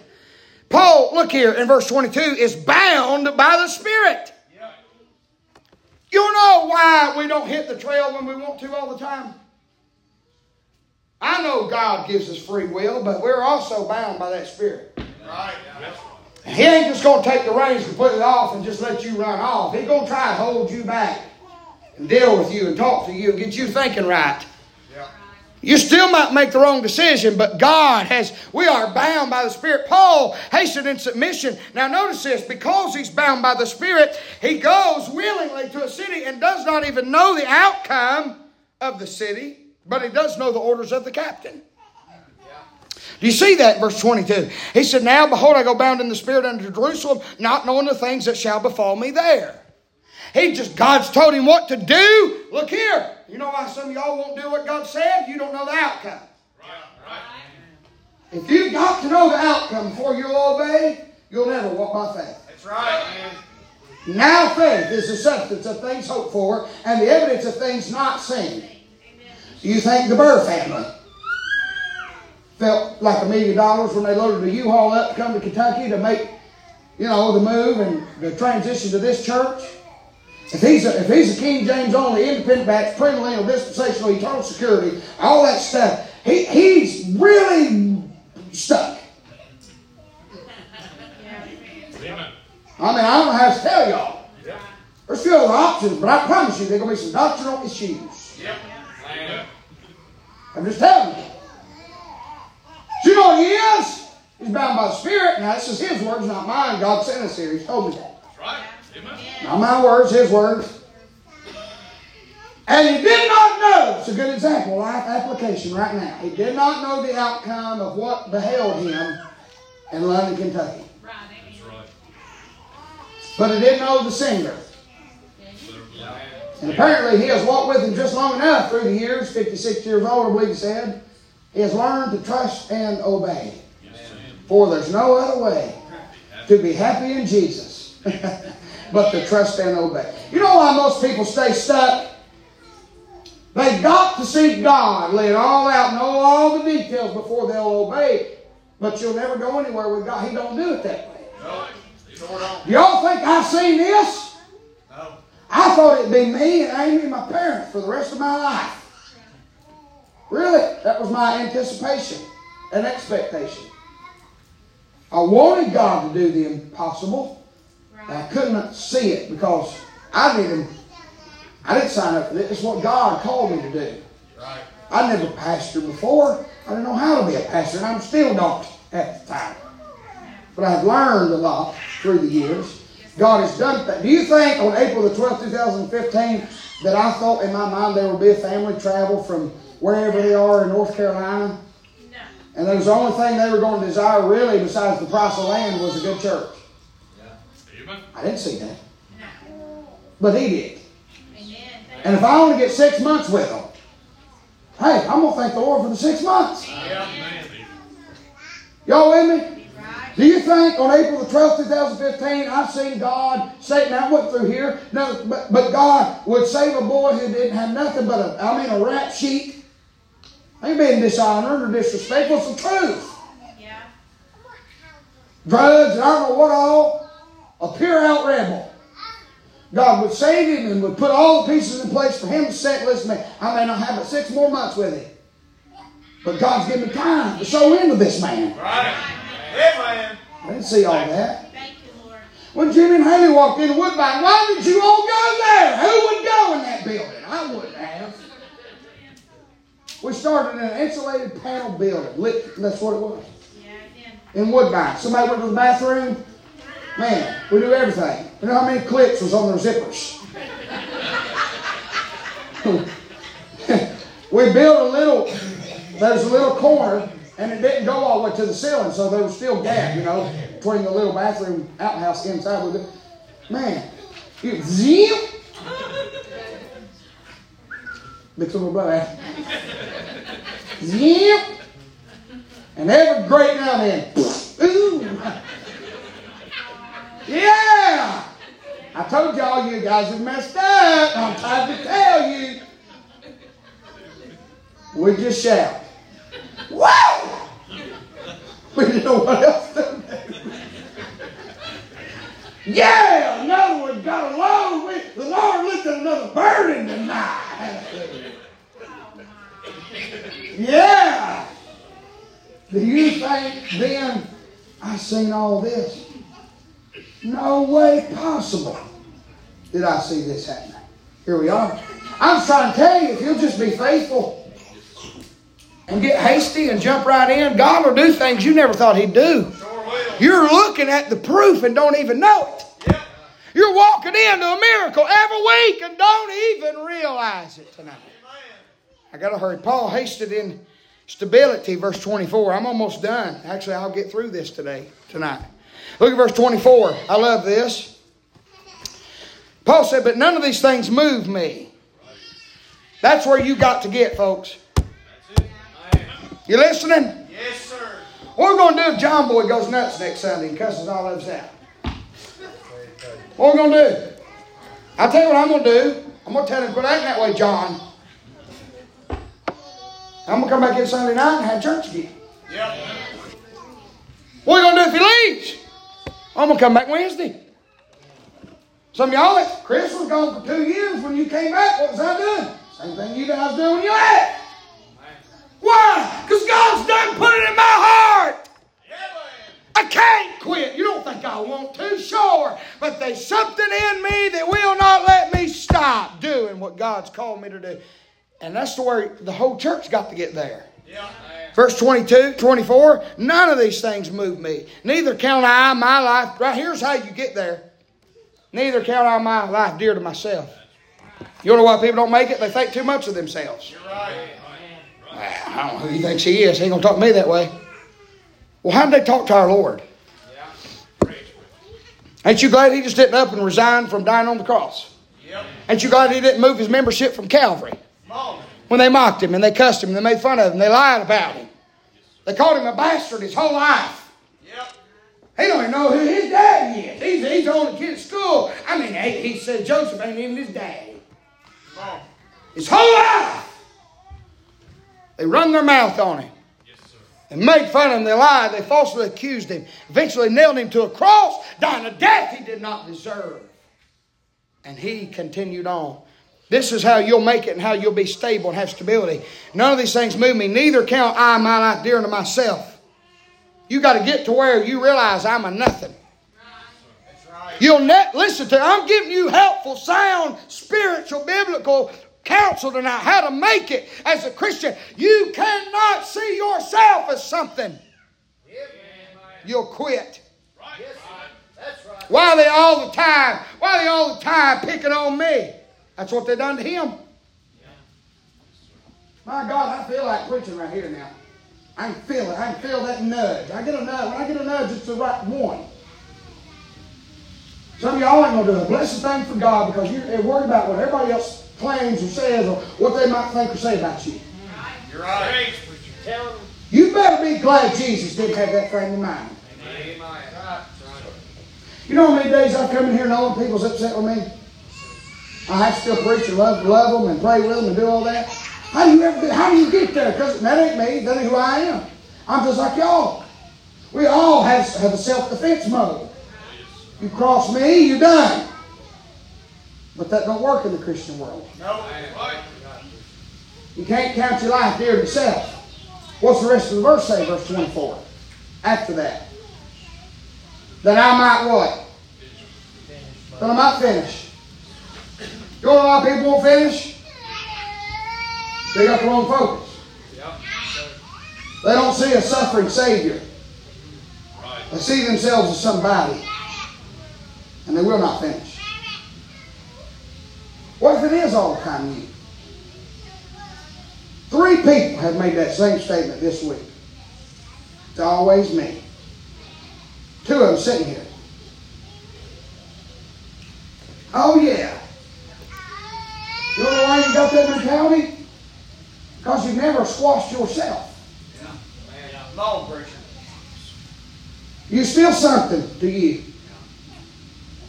Paul, look here, in verse twenty-two, is bound by the Spirit. Yeah. You know why we don't hit the trail when we want to all the time? I know God gives us free will, but we're also bound by that Spirit. Right. And He ain't just going to take the reins and put it off and just let you run off. He's going to try to hold you back and deal with you and talk to you and get you thinking right. Yeah. You still might make the wrong decision, but God has, we are bound by the Spirit. Paul hastened in submission. Now notice this, because he's bound by the Spirit, he goes willingly to a city and does not even know the outcome of the city, but he does know the orders of the captain. Do you see that in verse twenty-two? He said, now behold, I go bound in the Spirit unto Jerusalem, not knowing the things that shall befall me there. He just, God's told him what to do. Look here. You know why some of y'all won't do what God said? You don't know the outcome. Right, right. If you've got to know the outcome before you'll obey, you'll never walk by faith. That's right, man. Now faith is the substance of things hoped for and the evidence of things not seen. Do you think the Burr family felt like a million dollars when they loaded a U-Haul up to come to Kentucky to make, you know, the move and the transition to this church? If he's a, if he's a King James only, independent batch, premillennial, dispensational, eternal security, all that stuff, he he's really stuck. Yeah. I mean, I don't know how to tell y'all. Yeah. There's still other options, but I promise you there's going to be some doctrinal issues. Yeah. Yeah. I'm just telling you. So you know what he is? He's bound by the Spirit. Now, this is his words, not mine. God sent us here. He told me that. That's right. Amen. Not my words, his words. And he did not know. It's a good example. Life application right now. He did not know the outcome of what beheld him in London, Kentucky. Right. That's right. But he did know the singer. And apparently he has walked with him just long enough through the years, fifty-six years old, I believe he said. He has learned to trust and obey. Yes, for there's no other way to be happy in Jesus but to trust and obey. You know why most people stay stuck? They've got to seek God, lay it all out, know all the details before they'll obey. But you'll never go anywhere with God. He don't do it that way. No, he sure don't. Y'all think I've seen this? No. I thought it'd be me and Amy and my parents for the rest of my life. Really, that was my anticipation and expectation. I wanted God to do the impossible. Right. I could not see it because I didn't I didn't sign up for this. It's what God called me to do. Right. I never pastored before. I didn't know how to be a pastor, and I'm still not at the time. But I've learned a lot through the years. God has done that. Do you think on April the twelfth, twenty fifteen, that I thought in my mind there would be a family travel from wherever they are in North Carolina? No. And that was the only thing they were going to desire really besides the price of land was a good church. Yeah. I didn't see that. No. But he did. Amen. And if I only get six months with them, hey, I'm going to thank the Lord for the six months. Amen. Y'all with me? Right. Do you think on April the twelfth, twenty fifteen, I've seen God, Satan, I went through here, no, but, but God would save a boy who didn't have nothing but a, I mean, a rap sheet. Ain't being dishonored or disrespectful. It's the truth. Yeah. Drugs and I don't know what all. A pure out rebel. God would save him and would put all the pieces in place for him to set. Listen to me. I may not have but six more months with him. But God's given me time to sow in with this man. Right. Amen. I didn't see all that. Thank you, Lord. When Jimmy and Haley walked into Woodbine, why did you all go there? Who would go in that building? I wouldn't have. We started in an insulated panel building. Lit, that's what it was. Yeah, yeah. In Woodbine. Somebody went to the bathroom. Man, we do everything. You know how many clips was on their zippers? We built a little, there's a little corner, and it didn't go all the way to the ceiling, so there was still gap, you know, between the little bathroom outhouse inside with it. Man, you zip. Big little brother. Yep. And every great now and then. Ooh. Yeah. I told y'all you guys have messed up. I'm trying to tell you. We just shout. Whoa! We didn't know what else to do. Yeah! Another one got along. The Lord lifted another burden tonight. Yeah! Do you think then I've seen all this? No way possible did I see this happening. Here we are. I'm trying to tell you, if you'll just be faithful and get hasty and jump right in, God will do things you never thought He'd do. You're looking at the proof and don't even know it. You're walking into a miracle every week and don't even realize it tonight. I got to hurry. Paul hasted in stability, verse twenty-four. I'm almost done. Actually, I'll get through this today, tonight. Look at verse twenty-four. I love this. Paul said, but none of these things move me. That's where you got to get, folks. You listening? Yes, sir. What we're going to do if John Boy goes nuts next Sunday and cusses all of us out? What we're going to do? I'll tell you what I'm going to do. I'm going to tell him, quit acting that way, John. I'm going to come back in Sunday night and have church again. Yep. What are you going to do if he leaves? I'm going to come back Wednesday. Some of y'all, like, Chris was gone for two years. When you came back, what was I doing? Same thing you guys do when you left. Why? Because God's done put it in my heart. Yeah, I can't quit. You don't think I want to? Sure. But there's something in me that will not let me stop doing what God's called me to do. And that's the way the whole church got to get there. Yeah. Verse twenty-two, twenty-four, none of these things move me. Neither count I my life. Right, here's how you get there. Neither count I my life dear to myself. You know why people don't make it? They think too much of themselves. You're right. Well, I don't know who he thinks he is. He ain't going to talk to me that way. Well, how did they talk to our Lord? Yeah. Ain't you glad he just didn't up and resign from dying on the cross? Yep. Ain't you glad he didn't move his membership from Calvary? When they mocked him and they cussed him and they made fun of him, they lied about him. They called him a bastard his whole life. Yep. He don't even know who his dad is. He's, he's the only kid at school. I mean, he, he said Joseph ain't even his dad. Mom. His whole life. They run their mouth on him. Yes, sir. They made fun of him. They lied. They falsely accused him. Eventually nailed him to a cross, dying a death he did not deserve. And he continued on. This is how you'll make it and how you'll be stable and have stability. None of these things move me. Neither count I my life dear unto myself. You got to get to where you realize I'm a nothing. That's right. You'll net listen to. I'm giving you helpful, sound, spiritual, biblical counsel tonight. How to make it as a Christian. You cannot see yourself as something. Yeah, you'll quit. Right. Yes, that's right. Why are they all the time? Why are they all the time picking on me? That's what they done to him. Yeah. My God, I feel like preaching right here now. I can feel it. I can feel that nudge. I get a nudge. When I get a nudge, it's the right one. Some of y'all ain't going to do a blessed thing for God because you're worried about what everybody else claims or says or what they might think or say about you. You're right. You better be glad Jesus didn't have that frame of mind. Amen. You know how many days I've come in here and all the people's upset with me? I have to still preach and love, love them and pray with them and do all that. How do you ever do, how do you get there? Because that ain't me. That ain't who I am. I'm just like y'all. We all have, have a self-defense mode. You cross me, you're done. But that don't work in the Christian world. No. You can't count your life dear to yourself. What's the rest of the verse say? Verse twenty-four. After that. That I might what? That I might finish. You know why people won't finish? They got the wrong focus. Yep. They don't see a suffering Savior. Right. They see themselves as somebody. And they will not finish. What if it is all the time you? Three people have made that same statement this week. It's always me. Two of them sitting here. Oh yeah. You know why you got that mentality? Because you never squashed yourself. Yeah. Long preacher. You're still something to you.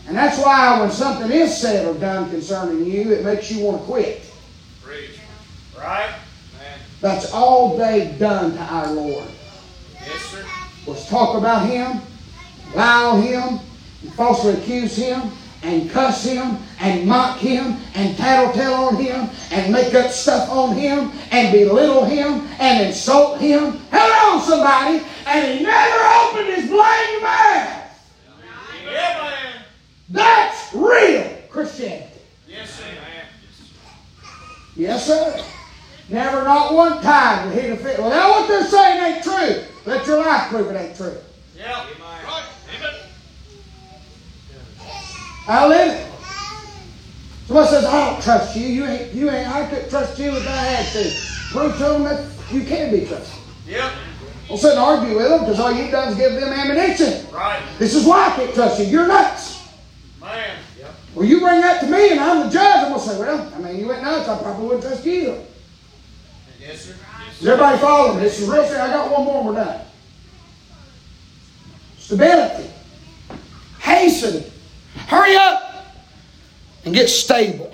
And that's why when something is said or done concerning you, it makes you want to quit. Preach. Right? Man. That's all they've done to our Lord. Yes, sir. Was talk about Him, lie on Him, and falsely accuse Him, and cuss Him, and mock Him, and tattletale on Him, and make up stuff on Him, and belittle Him, and insult Him. Hello! on somebody, and he never opened his blind mouth. Yeah, man. That's real Christianity. Yes, sir. Yes, sir. Never, not one time did he defend. Well, now what they're saying ain't true. Let your life prove it ain't true. Yeah. Right. Amen. I live it. Someone says, I don't trust you. You ain't, you ain't, I could trust you if I had to. Prove to them that you can be trusted. Yep. Don't sit and argue with them, because all you've done is give them ammunition. Right. This is why I can't trust you. You're nuts. Man. Yep. Well, you bring that to me, and I'm the judge. I'm going to say, well, I mean, you went nuts. I probably wouldn't trust you. Yes, sir. Does everybody follow me? This is real serious. I got one more and we're done. Stability. Hasten. Hurry up and get stable.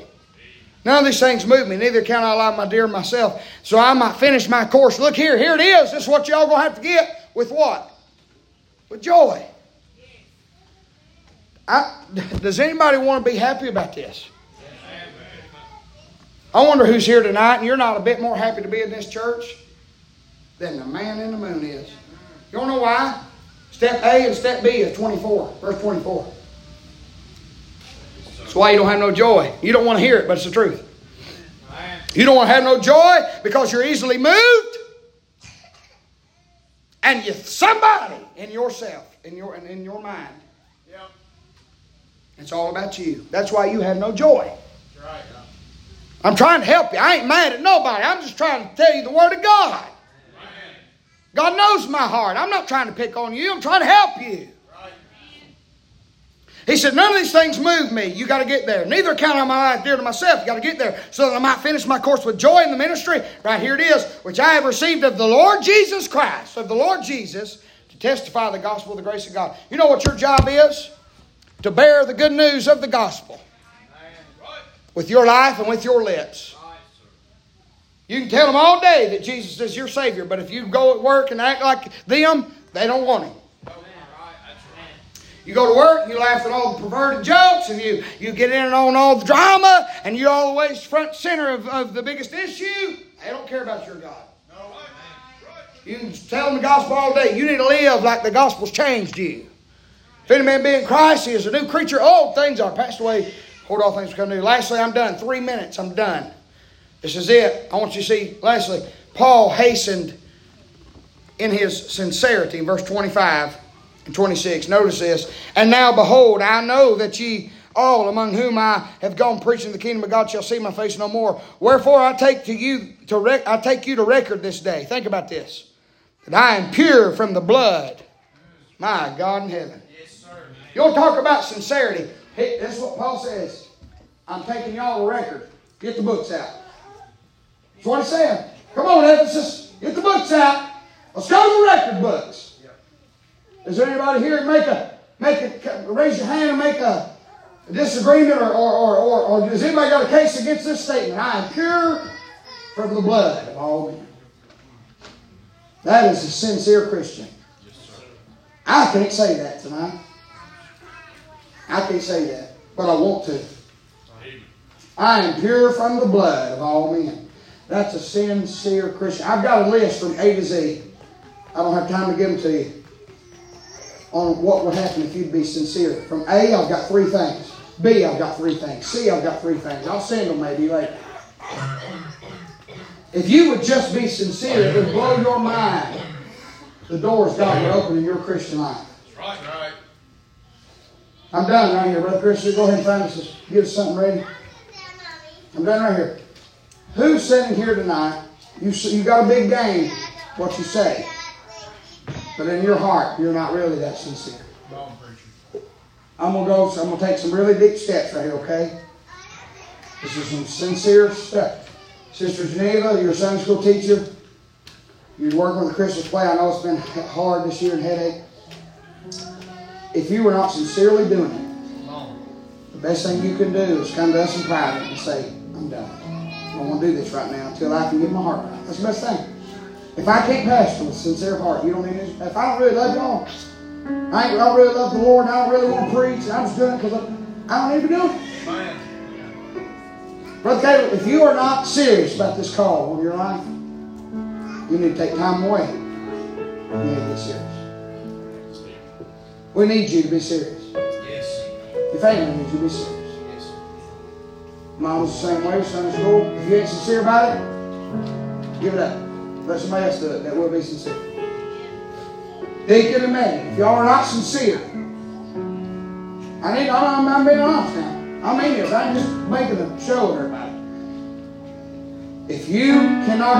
None of these things move me. Neither count I lie, my dear, myself. So I might finish my course. Look here. Here it is. This is what y'all going to have to get. With what? With joy. I, does anybody want to be happy about this? I wonder who's here tonight and you're not a bit more happy to be in this church than the man in the moon is. You don't know why? Step A and step B is twenty-four. Verse twenty-four. That's why you don't have no joy. You don't want to hear it, but it's the truth. You don't want to have no joy because you're easily moved. And you, somebody in yourself, in your, in your mind. Yep. It's all about you. That's why you have no joy. That's right. I'm trying to help you. I ain't mad at nobody. I'm just trying to tell you the Word of God. Amen. God knows my heart. I'm not trying to pick on you. I'm trying to help you. Right. He said, none of these things move me. You got to get there. Neither count I my life dear to myself. You got to get there so that I might finish my course with joy in the ministry. Right here it is. Which I have received of the Lord Jesus Christ. Of the Lord Jesus to testify the gospel of the grace of God. You know what your job is? To bear the good news of the gospel. With your life and with your lips. You can tell them all day that Jesus is your Savior, but if you go at work and act like them, they don't want Him. You go to work and you laugh at all the perverted jokes and you, you get in on all the drama and you're always front center of, of the biggest issue. They don't care about your God. You can tell them the gospel all day. You need to live like the gospel's changed you. If any man be in Christ, he is a new creature. Old things are passed away. Hold all things become new. Lastly, I'm done. Three minutes, I'm done. This is it. I want you to see, lastly, Paul hastened in his sincerity. Verse twenty-five and twenty-six. Notice this. And now, behold, I know that ye all among whom I have gone preaching the kingdom of God shall see my face no more. Wherefore I take to you to rec- I take you to record this day. Think about this. That I am pure from the blood. My God in heaven. Yes, sir. You'll talk about sincerity. Hey, that's what Paul says. I'm taking y'all to record. Get the books out. That's what he said. Come on, Ephesus. Get the books out. Let's go to the record books. Yep. Is there anybody here make a make a raise your hand and make a disagreement or or or or, or does anybody got a case against this statement? I am pure from the blood of all men. That is a sincere Christian. Yes, sir. I can't say that tonight. I can't say that, but I want to. I am pure from the blood of all men. That's a sincere Christian. I've got a list from A to Z. I don't have time to give them to you on what would happen if you'd be sincere. From A, I've got three things. B, I've got three things. C, I've got three things. I'll send them maybe later. If you would just be sincere, it would blow your mind. The doors God would open in your Christian life. That's right, that's right. I'm done right here, Brother Christian. Go ahead and find us. Get us something ready. I'm done right here. Who's sitting here tonight? You you got a big game, what you say. But in your heart, you're not really that sincere. I'm gonna go. I'm gonna take some really deep steps right here. Okay. This is some sincere stuff. Sister Geneva, your Sunday school teacher. You're working with the Christmas play. I know it's been hard this year and headache. If you were not sincerely doing it, the best thing you can do is come to us in private and say, I'm done. I don't want to do this right now until I can get my heart right. That's the best thing. If I can't pastor with a sincere heart, you don't need it. If I don't really love y'all, I, I don't really love the Lord, I don't really want to preach, I'm just doing it because I don't need to do it. Brother Caleb, if you are not serious about this call on your life, you need to take time away. We need to get serious. We need you to be serious. Yes. Your family needs you to be serious. Yes. Mine was the same way with Sunday school. If you ain't sincere about it, give it up. Let somebody else do it that will be sincere. Deacon and Maggie, if y'all are not sincere, I need, I'm, I'm being honest now. I mean this. I'm just making a show of everybody. If you cannot